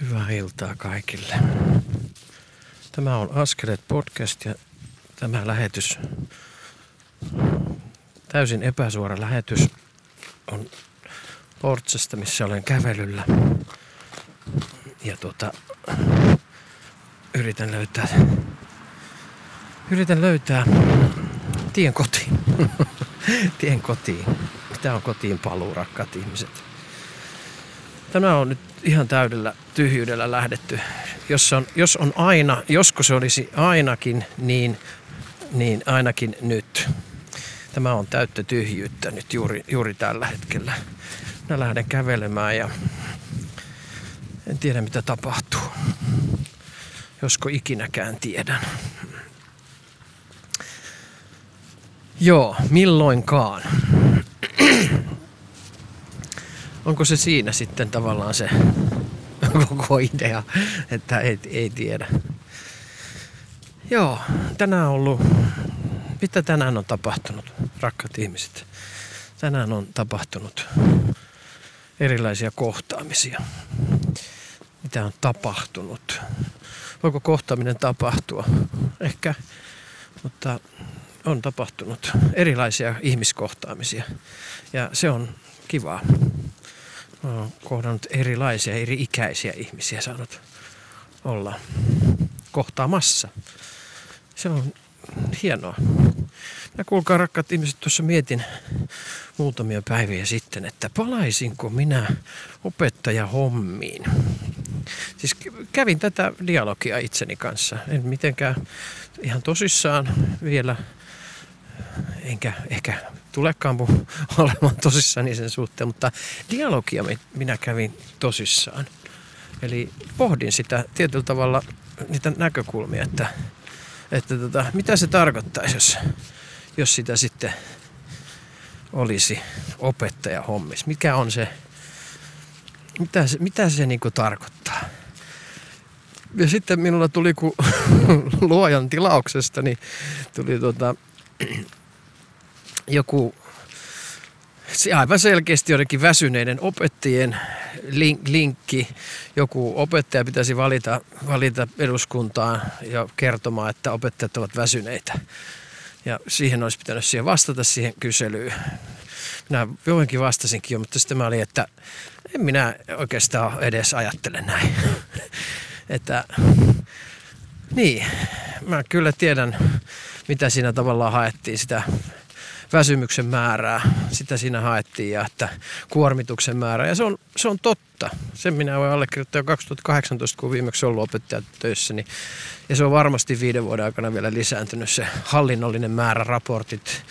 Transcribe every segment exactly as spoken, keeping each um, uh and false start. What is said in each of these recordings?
Hyvää iltaa kaikille. Tämä on Askeleet podcast ja tämä lähetys, täysin epäsuora lähetys, on Portsasta, missä olen kävelyllä. Ja tuota, yritän löytää, yritän löytää tien kotiin. tien kotiin. Mitä on kotiin paluu, rakkaat ihmiset? Tänään on nyt ihan täydellä tyhjyydellä lähdetty. Jos on, jos on aina, josko se olisi ainakin, niin, niin ainakin nyt. Tämä on täyttä tyhjyyttä nyt juuri, juuri tällä hetkellä. Minä lähden kävelemään ja en tiedä mitä tapahtuu. Josko ikinäkään tiedän. Joo, milloinkaan. Onko se siinä sitten tavallaan se koko idea, että ei, ei tiedä. Joo, tänään on ollut, mitä tänään on tapahtunut, rakkaat ihmiset? Tänään on tapahtunut erilaisia kohtaamisia. Mitä on tapahtunut? Voiko kohtaaminen tapahtua? Ehkä, mutta on tapahtunut erilaisia ihmiskohtaamisia ja se on kivaa. Olen kohdannut erilaisia, eri ikäisiä ihmisiä, saanut olla kohtaamassa. Se on hienoa. Ja kuulkaa rakkaat ihmiset, tuossa mietin muutamia päiviä sitten, että palaisinko minä opettajahommiin. Siis kävin tätä dialogia itseni kanssa. En mitenkään ihan tosissaan vielä, enkä ehkä tulekaan mun olemaan tosissani sen suhteen, mutta dialogia minä kävin tosissaan. Eli pohdin sitä tietyllä tavalla, niitä näkökulmia, että, että tota, mitä se tarkoittaisi, jos, jos sitä sitten olisi opettajahommissa. Mikä on se, mitä se, mitä se niinku tarkoittaa? Ja sitten minulla tuli, kun luojan tilauksesta, niin tuli tota... joku se aivan selkeästi jotenkin väsyneiden opettajien link, linkki. Joku opettaja pitäisi valita, valita eduskuntaan ja kertomaan, että opettajat ovat väsyneitä. Ja siihen olisi pitänyt siihen vastata siihen kyselyyn. Minä johonkin vastasinkin jo, mutta sitten mä olin, että en minä oikeastaan edes ajattele näin. että niin, mä kyllä tiedän, mitä siinä tavallaan haettiin sitä väsymyksen määrää, sitä siinä haettiin ja että kuormituksen määrää. Ja se on, se on totta. Sen minä voin allekirjoittaa jo kaksituhattakahdeksantoista, kun viimeksi ollut opettaja töissä. Niin, ja se on varmasti viiden vuoden aikana vielä lisääntynyt se hallinnollinen määrä, raportit,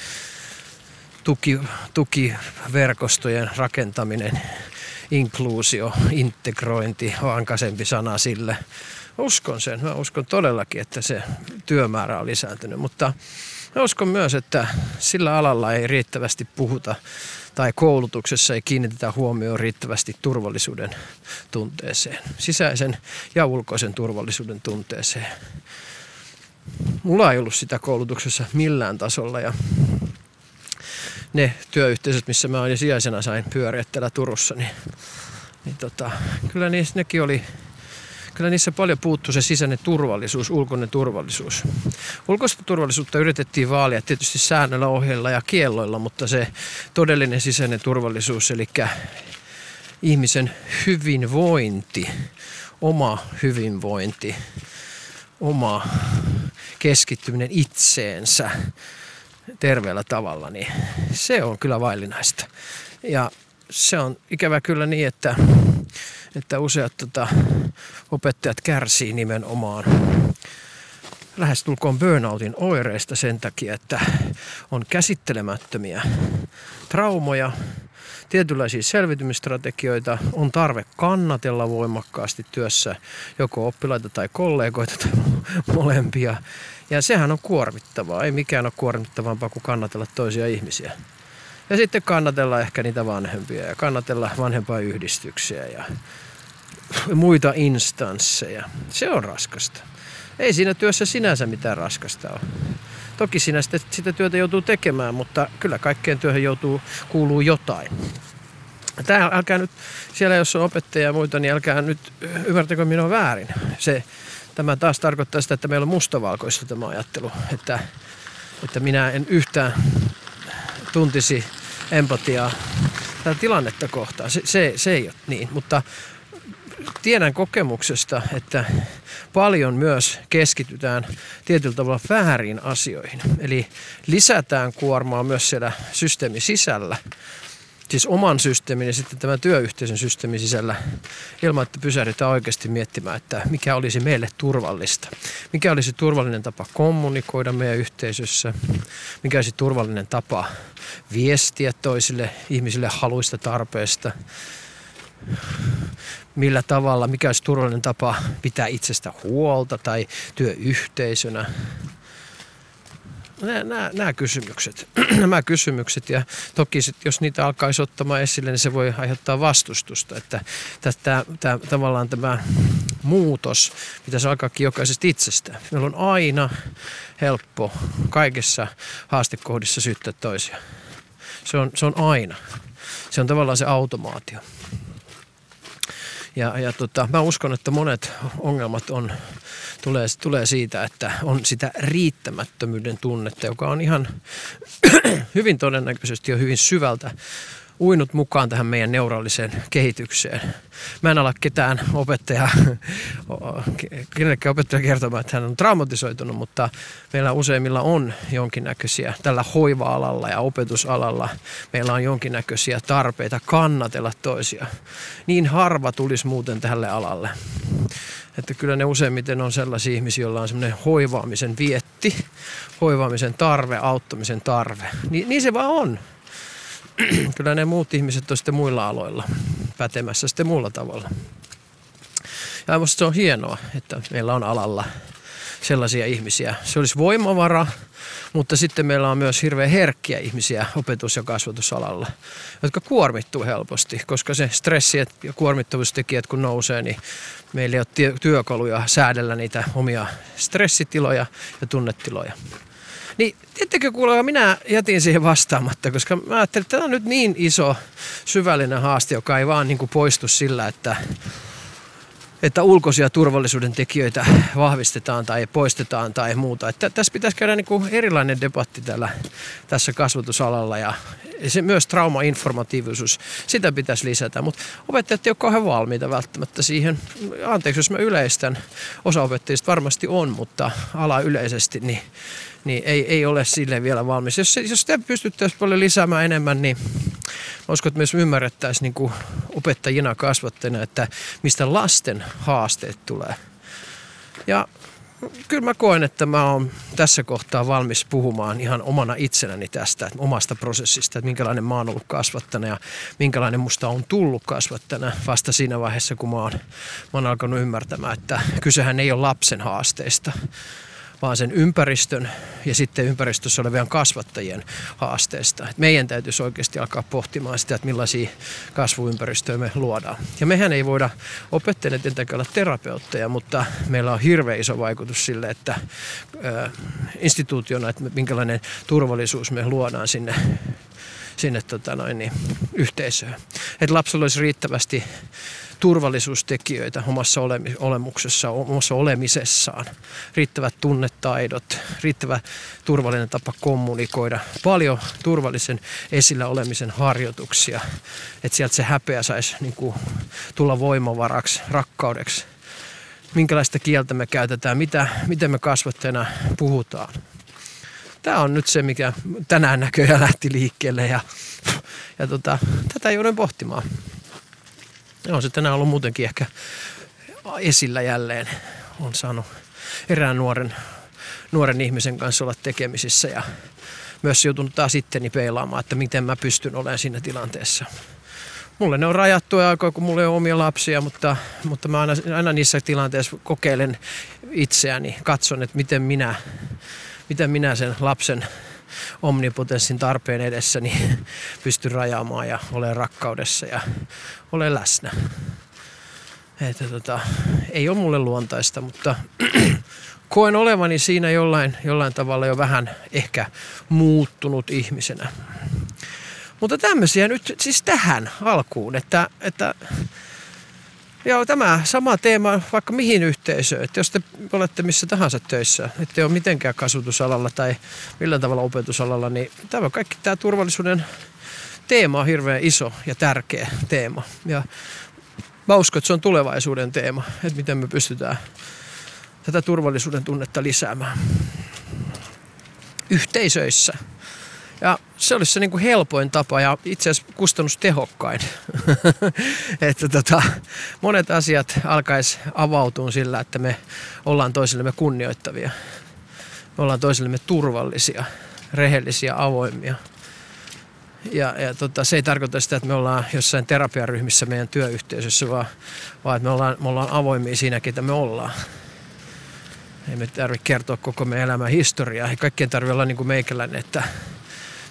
tuki, tukiverkostojen rakentaminen, inkluusio, integrointi, ankaisempi sana sille. Uskon sen. Mä uskon todellakin, että se työmäärä on lisääntynyt, mutta mä uskon myös, että sillä alalla ei riittävästi puhuta tai koulutuksessa ei kiinnitetä huomioon riittävästi turvallisuuden tunteeseen, sisäisen ja ulkoisen turvallisuuden tunteeseen. Mulla ei ollut sitä koulutuksessa millään tasolla ja ne työyhteisöt, missä mä olin sijaisena sain pyöriä täällä Turussa, niin, niin tota, kyllä niissä, nekin oli... Kyllä niissä paljon puuttuu se sisäinen turvallisuus, ulkoinen turvallisuus. Ulkoista turvallisuutta yritettiin vaalia tietysti säännöllä, ohjeilla ja kielloilla, mutta se todellinen sisäinen turvallisuus, eli ihmisen hyvinvointi, oma hyvinvointi, oma keskittyminen itseensä terveellä tavalla, niin se on kyllä vaillinaista. Ja se on ikävä kyllä niin, että että useat tota, opettajat kärsii nimenomaan lähestulkoon burnoutin oireista sen takia, että on käsittelemättömiä traumoja, tietynlaisia selviytymisstrategioita, on tarve kannatella voimakkaasti työssä joko oppilaita tai kollegoita tai molempia. Ja sehän on kuormittavaa, ei mikään ole kuormittavampaa kuin kannatella toisia ihmisiä. Ja sitten kannatella ehkä niitä vanhempia ja kannatella vanhempaa yhdistyksiä ja muita instansseja. Se on raskasta. Ei siinä työssä sinänsä mitään raskasta ole. Toki siinä sitä, sitä työtä joutuu tekemään, mutta kyllä kaikkeen työhön joutuu, kuuluu jotain. Tämä, älkää nyt, siellä jos on opettajia ja muita, niin älkää nyt ymmärtäkö minua väärin. Se, tämä taas tarkoittaa sitä, että meillä on mustavalkoista tämä ajattelu, että, että minä en yhtään tuntisi empatiaa tätä tilannetta kohtaan. Se, se, se ei ole niin, mutta tiedän kokemuksesta, että paljon myös keskitytään tietyllä tavalla väärin asioihin. Eli lisätään kuormaa myös siellä systeemin sisällä, siis oman systeemin ja sitten tämän työyhteisön systeemin sisällä, ilman että pysähdytään oikeasti miettimään, että mikä olisi meille turvallista. Mikä olisi turvallinen tapa kommunikoida meidän yhteisössä, mikä olisi turvallinen tapa viestiä toisille ihmisille haluista tarpeista, millä tavalla, mikä olisi turvallinen tapa pitää itsestä huolta tai työyhteisönä. Nämä, nämä, nämä kysymykset. nämä kysymykset ja toki sit, jos niitä alkaisi ottamaan esille, niin se voi aiheuttaa vastustusta. Että tästä, tämä, tavallaan tämä muutos pitäisi alkaakin jokaisesta itsestään. Meillä on aina helppo kaikissa haastekohdissa syyttää toisia. Se on, se on aina. Se on tavallaan se automaatio. Ja, ja tota, mä uskon, että monet ongelmat on, tulee, tulee siitä, että on sitä riittämättömyyden tunnetta, joka on ihan hyvin todennäköisesti jo hyvin syvältä uinut mukaan tähän meidän neuraaliseen kehitykseen. Mä en ala ketään opettajaa, kenellekään opettaja kertomaan, että hän on traumatisoitunut, mutta meillä useimmilla on jonkinnäköisiä, tällä hoiva-alalla ja opetusalalla, meillä on jonkinnäköisiä tarpeita kannatella toisia. Niin harva tulisi muuten tälle alalle. Että kyllä ne useimmiten on sellaisia ihmisiä, joilla on semmoinen hoivaamisen vietti, hoivaamisen tarve, auttamisen tarve. Ni, niin se vaan on. Kyllä ne muut ihmiset on sitten muilla aloilla pätemässä sitten muulla tavalla. Ja minusta se on hienoa, että meillä on alalla sellaisia ihmisiä. Se olisi voimavara, mutta sitten meillä on myös hirveän herkkiä ihmisiä opetus- ja kasvatusalalla, jotka kuormittuu helposti, koska se stressi ja kuormittavuustekijät kun nousee, niin meillä ei ole työkaluja säädellä niitä omia stressitiloja ja tunnetiloja. Niin, tiettekö kuulokaa, minä jätin siihen vastaamatta, koska mä ajattelin, että tämä on nyt niin iso syvällinen haaste, joka ei vaan niin kuin poistu sillä, että, että ulkoisia turvallisuuden tekijöitä vahvistetaan tai poistetaan tai muuta. Että tässä pitäisi käydä niin kuin erilainen debatti tällä, tässä kasvatusalalla ja se, myös traumainformatiivisuus, sitä pitäisi lisätä, mutta opettajat ei ole kauhean valmiita välttämättä siihen. Anteeksi, jos mä yleistän, osa opettajista varmasti on, mutta ala yleisesti, niin Niin ei, ei ole sille vielä valmis. Jos, jos sitä pystyttäisiin paljon lisäämään enemmän, niin uskon, että myös ymmärrettäisiin niin kuin opettajina kasvattajina, että mistä lasten haasteet tulee. Ja kyllä mä koen, että mä oon tässä kohtaa valmis puhumaan ihan omana itsenäni tästä, omasta prosessista, että minkälainen mä oon ollut kasvattana ja minkälainen musta on tullut kasvattana vasta siinä vaiheessa, kun mä oon, mä oon alkanut ymmärtämään, että kysehän ei ole lapsen haasteista, vaan sen ympäristön ja sitten ympäristössä olevien kasvattajien haasteista. Et meidän täytyisi oikeasti alkaa pohtimaan sitä, että millaisia kasvuympäristöjä me luodaan. Ja mehän ei voida opettajana tietenkään olla terapeutteja, mutta meillä on hirveän iso vaikutus sille, että ö, instituutiona, että minkälainen turvallisuus me luodaan sinne, sinne tota noin, niin, yhteisöön. Että lapsella olisi riittävästi turvallisuustekijöitä omassa olemuksessa, omassa olemisessaan. Riittävät tunnetaidot, riittävä turvallinen tapa kommunikoida, paljon turvallisen esillä olemisen harjoituksia, että sieltä se häpeä saisi niin kuin tulla voimavaraksi, rakkaudeksi. Minkälaista kieltä me käytetään, mitä, miten me kasvattajana puhutaan. Tämä on nyt se, mikä tänään näköjään lähti liikkeelle ja, ja tota, tätä joudun pohtimaan. On se tänään ollut muutenkin ehkä esillä jälleen. Olen saanut erään nuoren, nuoren ihmisen kanssa olla tekemisissä ja myös joutunut taas itteni peilaamaan, että miten mä pystyn olemaan siinä tilanteessa. Mulle ne on rajattuja aikaa, kun mulla ei ole omia lapsia, mutta, mutta mä aina, aina niissä tilanteissa kokeilen itseäni, katson, että miten minä, miten minä sen lapsen omnipotenssin tarpeen edessä, niin pystyn rajaamaan ja olen rakkaudessa ja olen läsnä. Että tota, ei ole mulle luontaista, mutta koen olevani siinä jollain, jollain tavalla jo vähän ehkä muuttunut ihmisenä. Mutta tämmöisiä nyt siis tähän alkuun, että, että ja tämä sama teema vaikka mihin yhteisöön, että jos te olette missä tahansa töissä, ette ole mitenkään kasvatusalalla tai millään tavalla opetusalalla, niin tämä kaikki tämä turvallisuuden teema on hirveän iso ja tärkeä teema. Ja mä uskon, että se on tulevaisuuden teema, että miten me pystytään tätä turvallisuuden tunnetta lisäämään yhteisöissä. Ja se olisi se niin kuin helpoin tapa ja itse asiassa kustannustehokkain, että tota, monet asiat alkaisi avautua sillä, että me ollaan toisillemme kunnioittavia, me ollaan toisillemme turvallisia, rehellisiä, avoimia. Ja, ja tota, se ei tarkoita sitä, että me ollaan jossain terapiaryhmissä meidän työyhteisössä, vaan, vaan että me ollaan, me ollaan avoimia siinä, ketä me ollaan. Ei me tarvitse kertoa koko meidän elämän historiaa. Ei kaikkien tarvitse olla niin kuin meikäläinen, että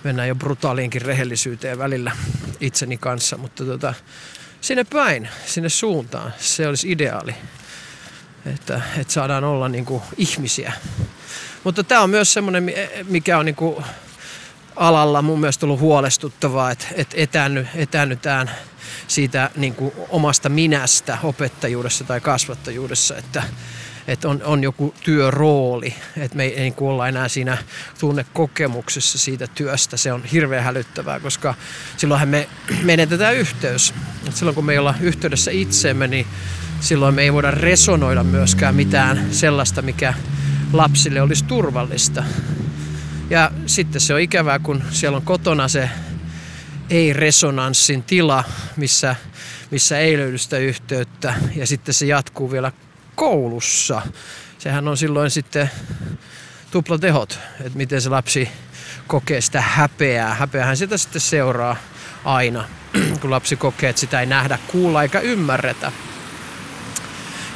mennään jo brutaaliinkin rehellisyyteen välillä itseni kanssa. Mutta tota, sinne päin, sinne suuntaan, se olisi ideaali, että, että saadaan olla niin kuin ihmisiä. Mutta tämä on myös semmoinen, mikä on niin kuin alalla mun mielestä ollut huolestuttavaa, että, että etäänny, etäännytään siitä niin kuin omasta minästä opettajuudessa tai kasvattajuudessa, että, että on, on joku työrooli, että me ei niin kuin olla enää siinä tunnekokemuksessa siitä työstä. Se on hirveän hälyttävää, koska silloinhan me menetetään yhteys. Silloin kun me ei olla yhteydessä itseemme, niin silloin me ei voida resonoida myöskään mitään sellaista, mikä lapsille olisi turvallista. Ja sitten se on ikävää, kun siellä on kotona se ei-resonanssin tila, missä, missä ei löydy sitä yhteyttä. Ja sitten se jatkuu vielä koulussa. Sehän on silloin sitten tuplatehot, että miten se lapsi kokee sitä häpeää. Häpeähän sitä sitten seuraa aina, kun lapsi kokee, että sitä ei nähdä, kuulla eikä ymmärretä.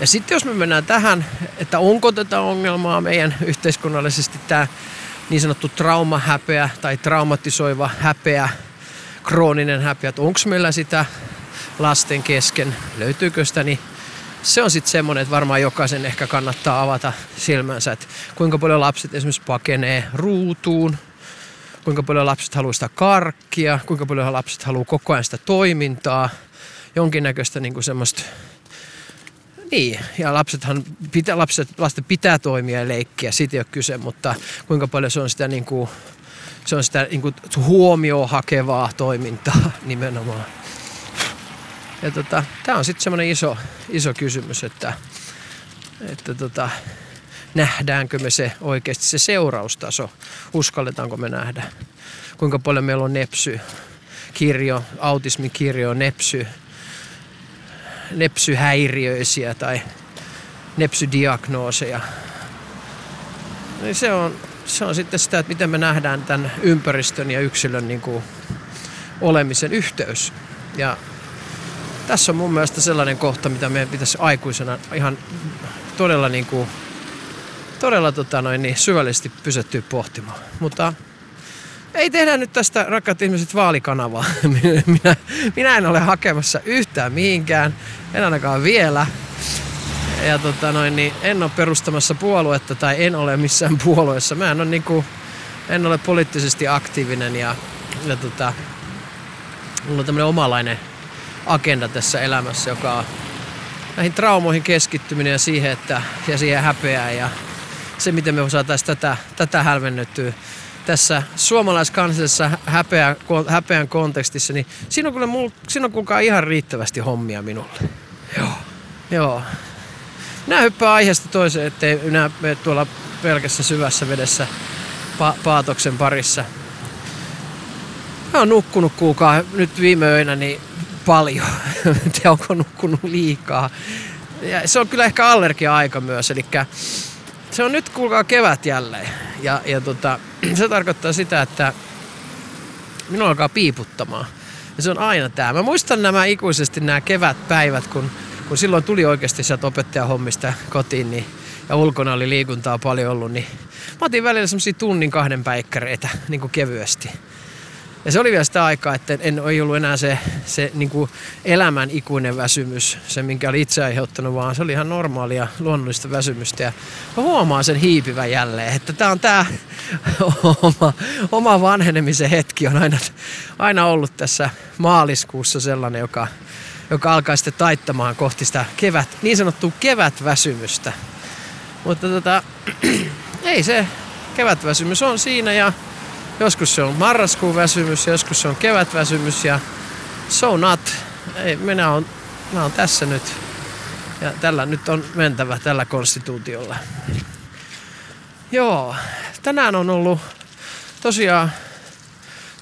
Ja sitten jos me mennään tähän, että onko tätä ongelmaa meidän yhteiskunnallisesti tämä niin sanottu traumahäpeä tai traumatisoiva häpeä, krooninen häpeä, että onko meillä sitä lasten kesken, löytyykö sitä, niin se on sitten semmoinen, että varmaan jokaisen ehkä kannattaa avata silmänsä, että kuinka paljon lapset esimerkiksi pakenee ruutuun, kuinka paljon lapset haluaa sitä karkkia, kuinka paljon lapset haluaa koko ajan sitä toimintaa, jonkinnäköistä niin kuin semmoista. Niin, ja lapsethan pitä, lapset, lasten pitää toimia ja leikkiä, siitä ei ole kyse, mutta kuinka paljon se on sitä, niin kuin, se on sitä niin kuin huomioon hakevaa toimintaa nimenomaan. Ja tota, tämä on sitten semmoinen iso, iso kysymys, että, että tota, nähdäänkö me se oikeasti, se seuraustaso, uskalletaanko me nähdä, kuinka paljon meillä on nepsy, kirjo, autismikirjo, nepsy, nepsyhäiriöisiä tai nepsydiagnooseja. Niin se on, se on sitten sitä, että miten me nähdään tämän ympäristön ja yksilön niin kuin olemisen yhteys. Ja tässä on mun mielestä sellainen kohta, mitä meidän pitäisi aikuisena ihan todella, niin kuin, todella tota noin, niin syvällisesti pysähtyä pohtimaan. Mutta ei tehdä nyt tästä, rakkaat ihmiset, vaalikanavaa. Minä, minä en ole hakemassa yhtään mihinkään, en ainakaan vielä. Ja tota noin, niin en ole perustamassa puoluetta tai en ole missään puolueessa. Mä en ole, niin kuin, en ole poliittisesti aktiivinen ja, ja tota, mulla on tämmöinen omalainen agenda tässä elämässä, joka on näihin traumoihin keskittyminen ja siihen, että, ja siihen häpeään ja se, miten me saataisiin tätä, tätä hälvennettyä. Tässä suomalaiskansallisessa häpeä, häpeän kontekstissa, niin siinä on, kyllä, siinä on kuulkaa ihan riittävästi hommia minulle. Joo. Joo. Minä hyppään aiheesta toiseen, ettei minä mene tuolla pelkässä syvässä vedessä pa- paatoksen parissa. Mä oon nukkunut kuulkaa nyt viime öinä niin paljon. En tiedä, onko nukkunut liikaa. Ja se on kyllä ehkä allergia-aika myös, eli se on nyt kuulkaa kevät jälleen. Ja, ja tota, se tarkoittaa sitä, että minua alkaa piiputtamaan. Ja se on aina tämä. Mä muistan nämä ikuisesti nämä kevätpäivät, kun, kun silloin tuli oikeasti sieltä opettajahommista kotiin niin, ja ulkona oli liikuntaa paljon ollut. Niin mä otin välillä semmosia tunnin kahden päikkäreitä niin kuin kevyesti. Ja se oli vielä sitä aikaa, että en ole ollut enää se, se niin kuin elämän ikuinen väsymys, se minkä oli itse aiheuttanut, vaan se oli ihan normaalia luonnollista väsymystä. Ja mä huomaan sen hiipivän jälleen, että tämä on tämä oma, oma vanhenemisen hetki on aina, aina ollut tässä maaliskuussa sellainen, joka, joka alkaa sitten taittamaan kohti sitä kevät, niin sanottua kevätväsymystä. Mutta tota, ei se kevätväsymys on siinä ja joskus se on marraskuun väsymys ja joskus se on kevätväsymys ja so not. Ei, minä on, minä on tässä nyt ja tällä nyt on mentävä tällä konstituutiolla. Joo, tänään on ollut tosiaan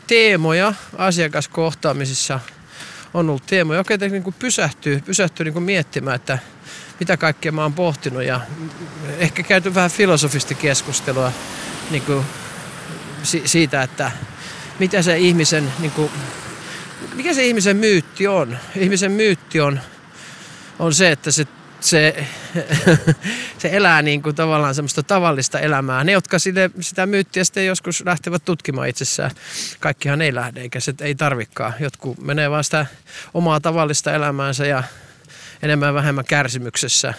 teemoja asiakaskohtaamisissa. On ollut teemoja, oikein niin kuin pysähtyy, pysähtyy niin kuin miettimään, että mitä kaikkea mä oon pohtinut ja ehkä käyty vähän filosofista keskustelua niin kuin siitä, että mitä se ihmisen, niin kuin, mikä se ihmisen myytti on. Ihmisen myytti on, on se, että se, se, se elää niin kuin tavallaan semmoista tavallista elämää. Ne, jotka sitä, sitä myyttiä sitten joskus lähtevät tutkimaan itsessään, kaikkihan ei lähde eikä se ei tarvikaan. Jotkut menee vaan sitä omaa tavallista elämäänsä ja enemmän vähemmän kärsimyksessä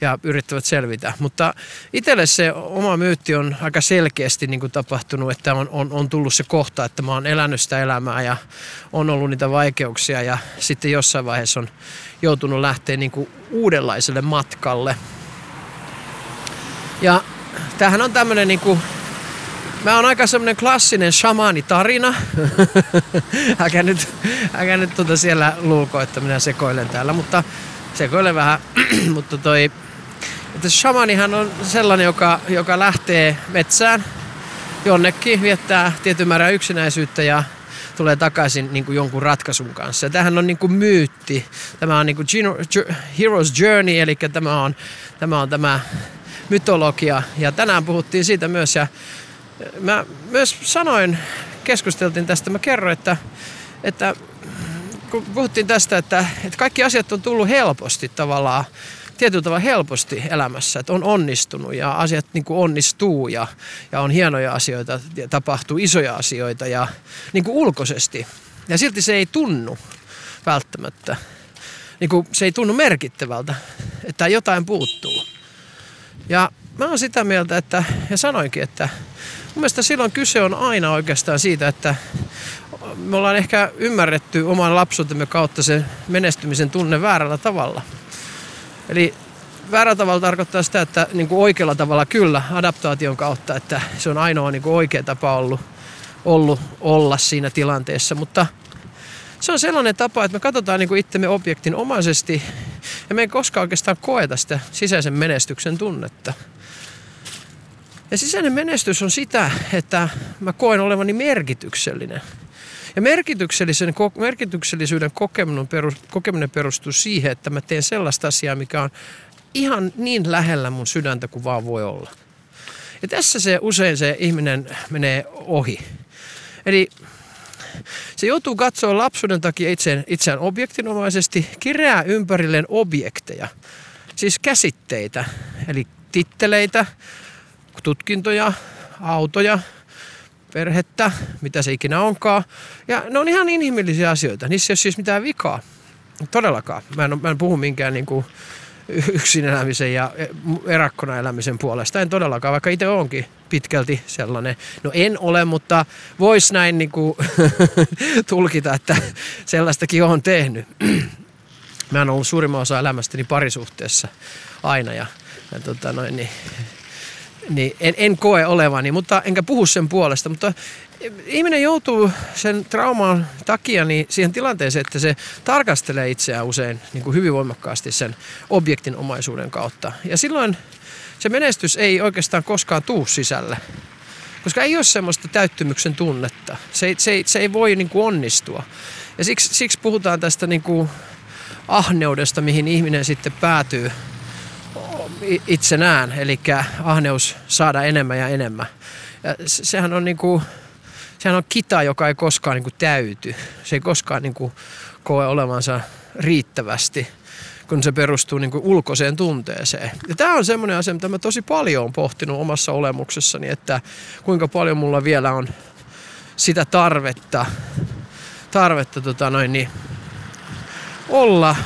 ja yrittävät selvitä. Mutta itselle se oma myytti on aika selkeästi niin kuin tapahtunut, että on, on, on tullut se kohta, että mä oon elänyt sitä elämää ja on ollut niitä vaikeuksia ja sitten jossain vaiheessa on joutunut lähteä niin kuin uudenlaiselle matkalle. Ja tämähän on tämmöinen niin kuin mä oon aika semmoinen klassinen shamaanitarina. Äkä nyt, äkä nyt tuota siellä luulko, että minä sekoilen täällä, mutta sekoilen vähän. Mutta toi, että shamaanihan on sellainen, joka, joka lähtee metsään jonnekin, viettää tietyn määrän yksinäisyyttä ja tulee takaisin niin kuin jonkun ratkaisun kanssa. Ja tämähän on niin kuin myytti. Tämä on niin kuin Hero's Journey, eli tämä on tämä, on tämä mytologia. Ja tänään puhuttiin siitä myös ja mä myös sanoin, keskusteltiin tästä, mä kerroin, että, että kun puhuttiin tästä, että, että kaikki asiat on tullut helposti tavallaan, tietyllä tavalla helposti elämässä, että on onnistunut ja asiat niin kuin onnistuu ja, ja on hienoja asioita, tapahtuu isoja asioita ja niin kuin ulkoisesti. Ja silti se ei tunnu välttämättä, niin kuin se ei tunnu merkittävältä, että jotain puuttuu. Ja mä oon sitä mieltä, että, ja sanoinkin, että mun mielestä silloin kyse on aina oikeastaan siitä, että me ollaan ehkä ymmärretty oman lapsuutemme kautta sen menestymisen tunne väärällä tavalla. Eli väärällä tavalla tarkoittaa sitä, että niin kuin oikealla tavalla kyllä, adaptaation kautta, että se on ainoa niin kuin oikea tapa ollut, ollut olla siinä tilanteessa, mutta se on sellainen tapa, että me katsotaan niin kuin itsemme objektinomaisesti ja me ei koskaan oikeastaan koeta sitä sisäisen menestyksen tunnetta. Ja sisäinen menestys on sitä, että mä koen olevani merkityksellinen. Ja merkityksellisen, merkityksellisyyden kokeminen perustuu siihen, että mä teen sellaista asiaa, mikä on ihan niin lähellä mun sydäntä kuin vaan voi olla. Ja tässä se usein se ihminen menee ohi. Eli se joutuu katsoa lapsuuden takia itseään, itseään objektinomaisesti, kirjaa ympärilleen objekteja, siis käsitteitä, eli titteleitä, tutkintoja, autoja, perhettä, mitä se ikinä onkaan. Ja ne on ihan inhimillisiä asioita. Niissä ei ole siis mitään vikaa. Todellakaan. Mä en, mä en puhu minkään niin kuin yksin elämisen ja erakkona elämisen puolesta. En todellakaan, vaikka itse oonkin pitkälti sellainen. No en ole, mutta vois näin niin kuin tulkita, että sellaistakin on tehnyt. Mä oon ollut suurimman osa elämästäni parisuhteessa aina. Ja, ja tota noin niin... Niin en, en koe olevani, mutta enkä puhu sen puolesta, mutta ihminen joutuu sen trauman takia niin siihen tilanteeseen, että se tarkastelee itseään usein niin kuin hyvin voimakkaasti sen objektin omaisuuden kautta. Ja silloin se menestys ei oikeastaan koskaan tuu sisälle, koska ei ole semmoista täyttymyksen tunnetta. Se, se, se ei voi niin kuin onnistua. Ja siksi, siksi puhutaan tästä niin kuin ahneudesta, mihin ihminen sitten päätyy itsenään, eli ahneus saada enemmän ja enemmän. Ja sehän on niinku, sehän on kita, joka ei koskaan niinku täyty. Se ei koskaan niinku koe olevansa riittävästi, kun se perustuu niinku ulkoiseen tunteeseen. Ja tämä on semmoinen asia, mitä mä tosi paljon olen pohtinut omassa olemuksessani, että kuinka paljon mulla vielä on sitä tarvetta, tarvetta tota noin, niin olla,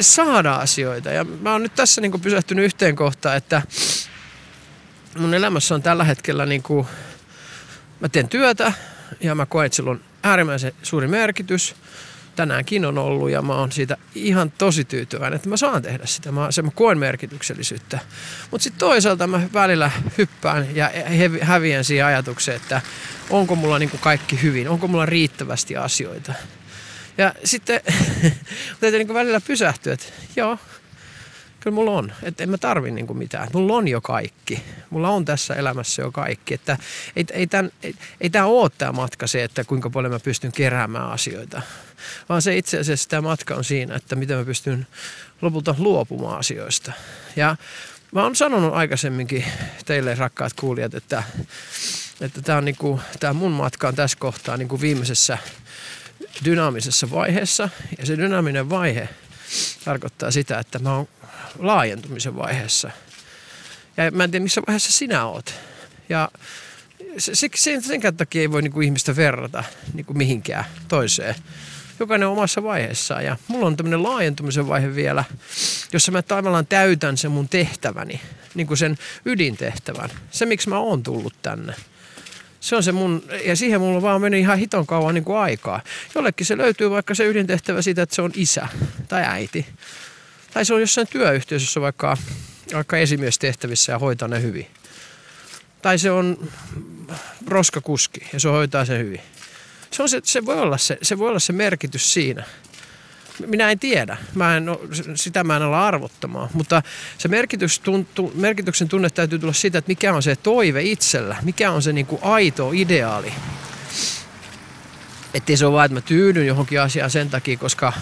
saada asioita. Ja mä oon nyt tässä niinku pysähtynyt yhteen kohtaan, että mun elämässä on tällä hetkellä niinku, mä teen työtä ja mä koen, että sillä on äärimmäisen suuri merkitys. Tänäänkin on ollut ja mä oon siitä ihan tosi tyytyväinen, että mä saan tehdä sitä. Mä, se mä koen merkityksellisyyttä. Mutta sitten toisaalta mä välillä hyppään ja häviän siihen ajatukseen, että onko mulla niinku kaikki hyvin, onko mulla riittävästi asioita. Ja sitten täytyy niinku välillä pysähtyä, että joo, kyllä mulla on. Että en mä tarvi niinku mitään. Mulla on jo kaikki. Mulla on tässä elämässä jo kaikki. Että ei, ei, tämän, ei, ei tämä ole tämä matka se, että kuinka paljon mä pystyn keräämään asioita. Vaan se itse asiassa tämä matka on siinä, että miten mä pystyn lopulta luopumaan asioista. Ja mä oon sanonut aikaisemminkin teille, rakkaat kuulijat, että, että tämä on niinku, tämä mun matka on tässä kohtaa niinku viimeisessä dynaamisessa vaiheessa. Ja se dynaaminen vaihe tarkoittaa sitä, että mä oon laajentumisen vaiheessa. Ja mä en tiedä, missä vaiheessa sinä oot. Ja sen, sen takia ei voi niinku ihmistä verrata niinku mihinkään toiseen. Jokainen omassa vaiheessaan. Ja mulla on tämmöinen laajentumisen vaihe vielä, jossa mä tavallaan täytän sen mun tehtäväni. Niinku sen ydintehtävän. Se, miksi mä oon tullut tänne. Se on se mun, ja siihen mulla vaan meni ihan hiton kauan niin kuin aikaa. Jollekin se löytyy vaikka se ydintehtävä siitä, että se on isä tai äiti. Tai se on jossain työyhteisössä vaikka, vaikka esimiestehtävissä ja hoitaa ne hyvin. Tai se on roskakuski ja se hoitaa sen hyvin. Se, on se, se, voi olla se, se voi olla se merkitys siinä. Minä en tiedä, mä en, sitä mä en ala arvottamaan, mutta se merkitys, tuntu, merkityksen tunne täytyy tulla siitä, että mikä on se toive itsellä, mikä on se niin kuin aito ideaali. Ettei se ole vaan, että mä tyydyn johonkin asiaan sen takia, koska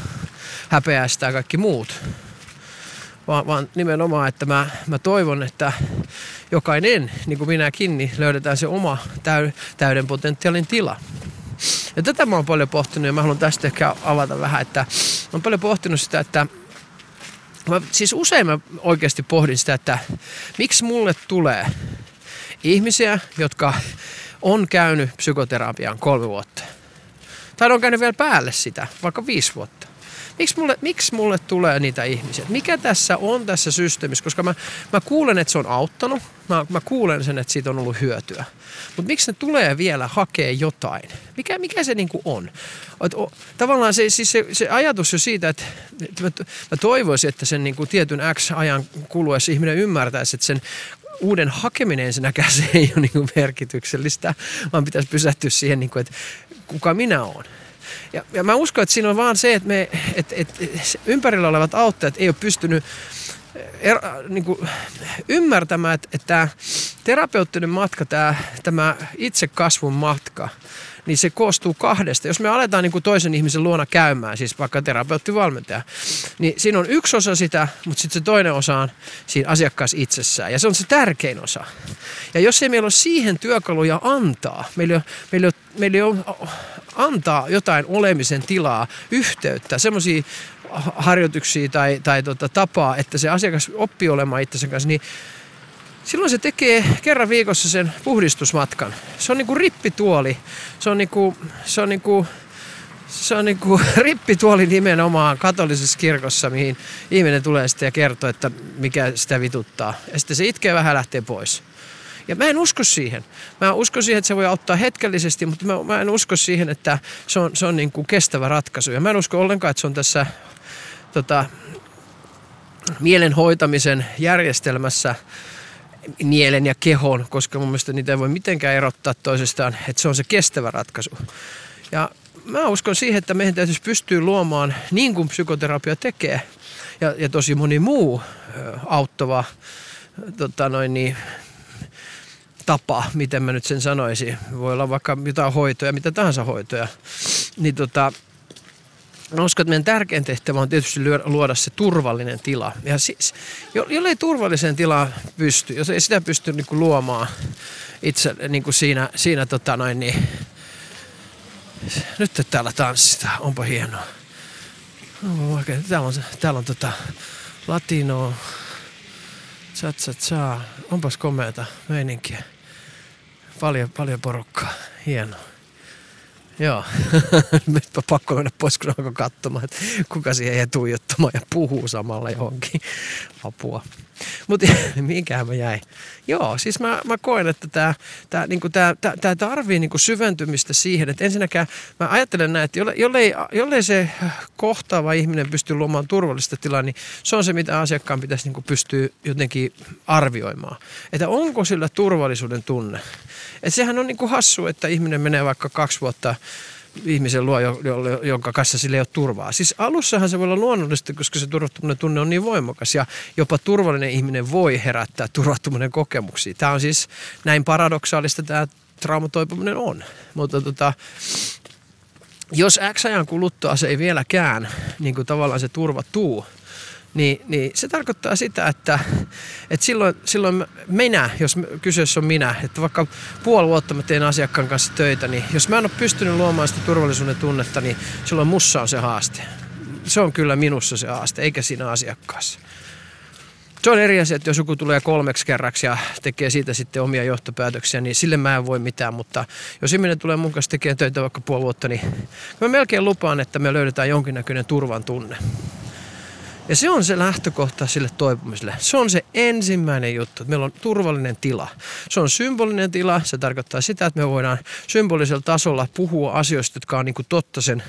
häpeästää kaikki muut. Vaan, vaan nimenomaan, että mä, mä toivon, että jokainen, niin kuin minäkin, niin löydetään se oma täy, täyden potentiaalin tila. Ja tätä mä oon paljon pohtinut ja mä haluan tästä ehkä avata vähän, että mä oon paljon pohtinut sitä, että mä, siis usein mä oikeasti pohdin sitä, että miksi mulle tulee ihmisiä, jotka on käynyt psykoterapiaan kolme vuotta. Tai on käynyt vielä päälle sitä, vaikka viisi vuotta. Miksi mulle, miksi mulle tulee niitä ihmisiä? Mikä tässä on tässä systeemissä? Koska mä, mä kuulen, että se on auttanut. Mä, mä kuulen sen, että siitä on ollut hyötyä. Mutta miksi ne tulee vielä hakea jotain? Mikä, mikä se niinku on? Et, o, tavallaan se, siis se, se ajatus jo siitä, että et mä, mä toivoisin, että sen niinku tietyn X-ajan kuluessa ihminen ymmärtäisi, että sen uuden hakeminen ensinnäkään se ei ole niinku merkityksellistä, vaan pitäisi pysähtyä siihen, niinku, että kuka minä olen. Ja, ja mä uskon, että siinä on vaan se, että me, et, et, et, ympärillä olevat auttajat ei ole pystynyt er, niin kuin ymmärtämään, että tämä terapeuttinen matka, tää, tämä itsekasvun matka, niin se koostuu kahdesta. Jos me aletaan niin kuin toisen ihmisen luona käymään, siis vaikka terapeuttivalmentaja, niin siinä on yksi osa sitä, mutta sitten se toinen osa on siinä asiakkaassa itsessään. Ja se on se tärkein osa. Ja jos ei meillä ole siihen työkaluja antaa, meillä on, meillä on, meillä on antaa jotain olemisen tilaa, yhteyttä, semmoisia harjoituksia tai, tai tota tapaa, että se asiakas oppii olemaan itsensä kanssa, niin silloin se tekee kerran viikossa sen puhdistusmatkan. Se on niinku rippituoli. Se on niinku, se on niinku, se on niinku rippituoli nimenomaan katolisessa kirkossa, mihin ihminen tulee sitten ja kertoo, että mikä sitä vituttaa. Ja sitten se itkee vähän lähtee pois. Ja mä en usko siihen. Mä uskon siihen, että se voi auttaa hetkellisesti, mutta mä, mä en usko siihen, että se on, se on niinku kestävä ratkaisu. Ja mä en usko ollenkaan, että se on tässä tota, mielenhoitamisen järjestelmässä mielen ja kehon, koska mun mielestä niitä ei voi mitenkään erottaa toisestaan, että se on se kestävä ratkaisu. Ja mä uskon siihen, että meidän täytyisi pystyä luomaan niin kuin psykoterapia tekee ja, ja tosi moni muu auttava tota noin niin, tapa, miten mä nyt sen sanoisin. Voi olla vaikka jotain hoitoja, mitä tahansa hoitoja. Niin tota, mä uskon, että meidän tärkein tehtävä on tietysti luoda se turvallinen tila. Ja siis, jollei turvalliseen tilaan pysty, jos ei sitä pysty niin kuin luomaan itse niin kuin siinä, siinä tota noin niin. Nyt täällä tanssitaan, onpa hienoa. Täällä on, täällä on tota latinoa. Tsa tsa tsa, onpas komeata meininkiä. Paljon, paljon porukkaa. hienoa. Joo, nytpä pakko mennä pois, kun alkoi katsomaan, että kuka siihen ei tuijottamaan ja puhuu samalla johonkin apua. Mutta mihinkähän mä jäin? Joo, siis mä, mä koen, että tämä tää, niinku, tää, tää, tää tarvii niinku syventymistä siihen, että ensinnäkään mä ajattelen näin, että jollei, jollei, jollei se kohtaava ihminen pystyy luomaan turvallista tilaa, niin se on se, mitä asiakkaan pitäisi niinku pystyä jotenkin arvioimaan. Että onko sillä turvallisuuden tunne? Et sehän on niinku hassu, että ihminen menee vaikka kaksi vuotta ihmisen luo, jonka kanssa sillä ei ole turvaa. Siis alussahan se voi olla luonnollista, koska se turvattomuuden tunne on niin voimakas ja jopa turvallinen ihminen voi herättää turvattomuuden kokemuksia. Tämä on siis näin paradoksaalista tämä traumatoipuminen on, mutta tota, jos X ajan kuluttua se ei vieläkään niin kuin tavallaan se turva tuu, Niin, niin se tarkoittaa sitä, että, että silloin, silloin minä, jos kyseessä on minä, että vaikka puoli vuotta mä teen asiakkaan kanssa töitä, niin jos mä en ole pystynyt luomaan sitä turvallisuuden tunnetta, niin silloin mussa on se haaste. Se on kyllä minussa se haaste, eikä siinä asiakkaassa. Se on eri asia, että jos joku tulee kolmeksi kerraksi ja tekee siitä sitten omia johtopäätöksiä, niin sille mä en voi mitään, mutta jos ihminen tulee mun kanssa tekemään töitä vaikka puoli vuotta, niin mä melkein lupaan, että me löydetään jonkinnäköinen turvan tunne. Ja se on se lähtökohta sille toipumiselle. Se on se ensimmäinen juttu, että meillä on turvallinen tila. Se on symbolinen tila. Se tarkoittaa sitä, että me voidaan symbolisella tasolla puhua asioista, jotka on niin kuin totta sen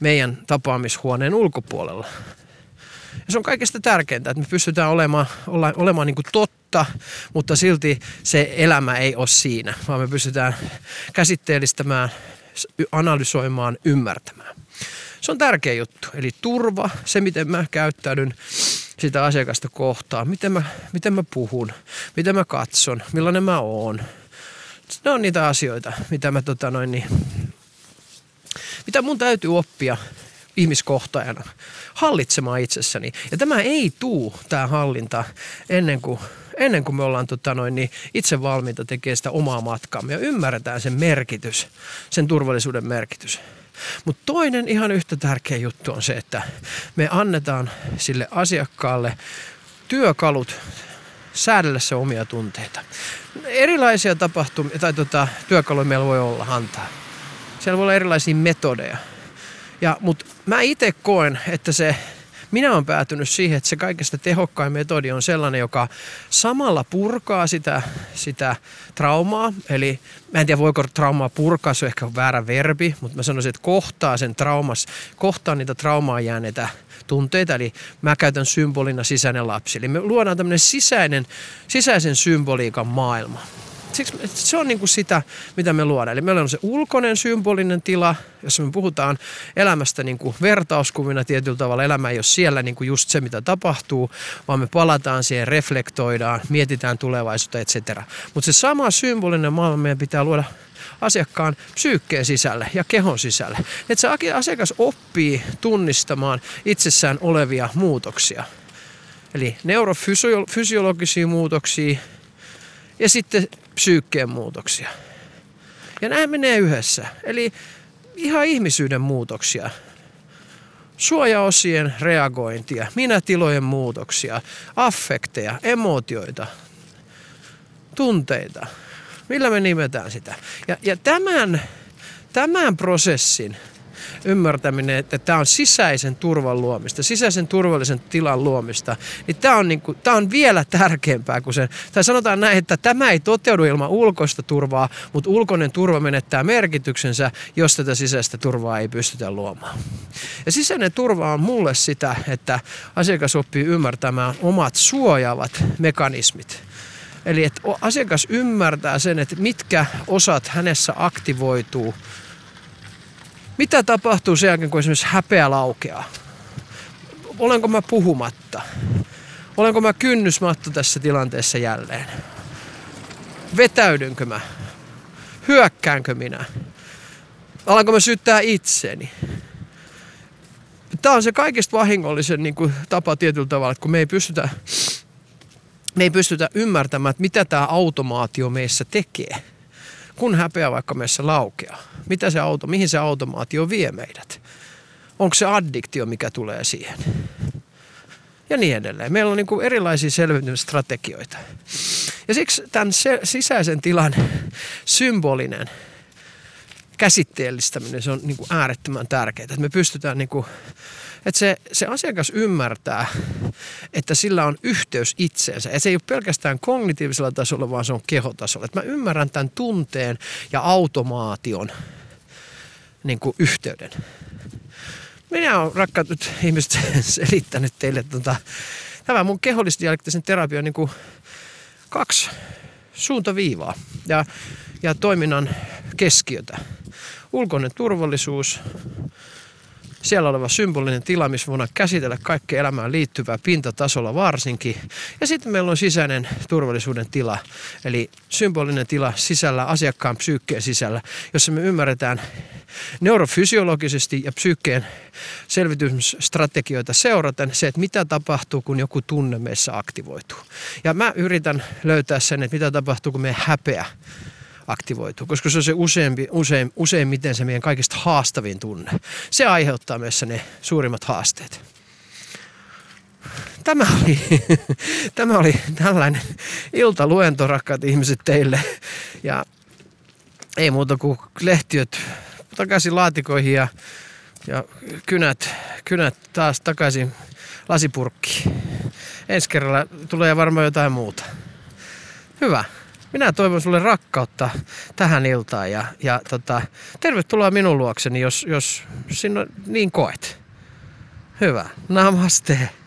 meidän tapaamishuoneen ulkopuolella. Ja se on kaikista tärkeintä, että me pystytään olemaan, olla, olemaan niin kuin totta, mutta silti se elämä ei ole siinä, vaan me pystytään käsitteellistämään, analysoimaan, ymmärtämään. Se on tärkeä juttu. Eli turva, se miten mä käyttäydyn sitä asiakasta kohtaan, miten mä, miten mä puhun, miten mä katson, millainen mä oon. Ne on niitä asioita, mitä, mä, tota noin, niin, mitä mun täytyy oppia ihmiskohtajana hallitsemaan itsessäni. Ja tämä ei tuu, tämä hallinta, ennen kuin, ennen kuin me ollaan tota noin, niin itse valmiita tekemään sitä omaa matkaamme ja ymmärretään sen merkitys, sen turvallisuuden merkitys. Mutta toinen ihan yhtä tärkeä juttu on se, että me annetaan sille asiakkaalle työkalut säädellä se omia tunteita. Erilaisia tapahtumia tai tota, työkaluja meillä voi olla antaa. Siellä voi olla erilaisia metodeja. Mutta mä itse koen, että se, minä olen päätynyt siihen, että se kaikista tehokkain metodi on sellainen, joka samalla purkaa sitä, sitä traumaa. Eli mä en tiedä, voiko traumaa purkaa, se on ehkä väärä verbi, mutta mä sanoisin, että kohtaa sen traumas, kohtaa niitä traumaa jääneitä tunteita. Eli mä käytän symbolina sisäinen lapsi. Eli me luodaan tämmöinen sisäinen, sisäisen symboliikan maailma. Siksi se on niin kuin sitä, mitä me luodaan. Eli meillä on se ulkoinen symbolinen tila, jossa me puhutaan elämästä niin kuin vertauskuvina tietyllä tavalla. Elämä ei ole siellä niin kuin just se, mitä tapahtuu, vaan me palataan siihen, reflektoidaan, mietitään tulevaisuutta, et cetera. Mutta se sama symbolinen maailma meidän pitää luoda asiakkaan psyykkeen sisälle ja kehon sisälle. Että se asiakas oppii tunnistamaan itsessään olevia muutoksia. Eli neurofysiologisia muutoksia ja sitten psyykkeen muutoksia. Ja nämä menee yhdessä. Eli ihan ihmisyyden muutoksia. Suojaosien reagointia, minätilojen muutoksia, affekteja, emootioita, tunteita. Millä me nimetään sitä? Ja, ja tämän, tämän prosessin ymmärtäminen, että tämä on sisäisen turvan luomista, sisäisen turvallisen tilan luomista, niin tämä on, niin kuin, tämä on vielä tärkeämpää kuin sen, tai sanotaan näin, että tämä ei toteudu ilman ulkoista turvaa, mutta ulkoinen turva menettää merkityksensä, jos tätä sisäistä turvaa ei pystytä luomaan. Ja sisäinen turva on mulle sitä, että asiakas oppii ymmärtämään omat suojaavat mekanismit. Eli että asiakas ymmärtää sen, että mitkä osat hänessä aktivoituu. Mitä tapahtuu sen jälkeen, kun esimerkiksi häpeä laukeaa? Olenko mä puhumatta? Olenko mä kynnysmatta tässä tilanteessa jälleen? Vetäydynkö mä? Hyökkäänkö minä? Alanko mä syyttää itseäni? Tämä on se kaikista vahingollisen niin kuin, tapa tietyllä tavalla, että kun me ei pystytä, me ei pystytä ymmärtämään, että mitä tämä automaatio meissä tekee. Kun häpeä vaikka meissä laukeaa, mitä se auto, mihin se automaatio vie meidät? Onko se addiktio, mikä tulee siihen? Ja niin edelleen. Meillä on niin kuin erilaisia selviytymisstrategioita. Ja siksi tämän sisäisen tilan symbolinen käsitteellistäminen, se on niin kuin äärettömän tärkeää. Että me pystytään, niin kuin, että se, se asiakas ymmärtää, että sillä on yhteys itseensä. Ja se ei ole pelkästään kognitiivisella tasolla, vaan se on kehotasolla. Että mä ymmärrän tämän tunteen ja automaation niin kuin yhteyden. Minä olen, rakkaat nyt ihmiset, selittänyt teille tuota, tämä mun kehollisdialektisen terapian niin kuin kaksi suuntaviivaa ja, ja toiminnan keskiötä. Ulkoinen turvallisuus, siellä oleva symbolinen tila, missä voidaan käsitellä kaikkea elämään liittyvää pintatasolla varsinkin. Ja sitten meillä on sisäinen turvallisuuden tila, eli symbolinen tila sisällä, asiakkaan psyykkeen sisällä, jossa me ymmärretään neurofysiologisesti ja psyykkeen selvitysstrategioita seuraten se, että mitä tapahtuu, kun joku tunne meissä aktivoituu. Ja mä yritän löytää sen, että mitä tapahtuu, kun meidän häpeä aktivoituu, koska se on se useampi, usein, useimmiten se meidän kaikista haastavin tunne. Se aiheuttaa meissä ne suurimmat haasteet. Tämä oli, tämä oli tällainen iltaluento, rakkaat ihmiset, teille. Ja ei muuta kuin lehtiöt takaisin laatikoihin ja, ja kynät, kynät taas takaisin lasipurkkiin. Ensi kerralla tulee varmaan jotain muuta. Hyvä. Minä toivon sulle rakkautta tähän iltaan ja, ja tota, tervetuloa minun luokseni, jos, jos sinä niin koet. Hyvä. Namaste.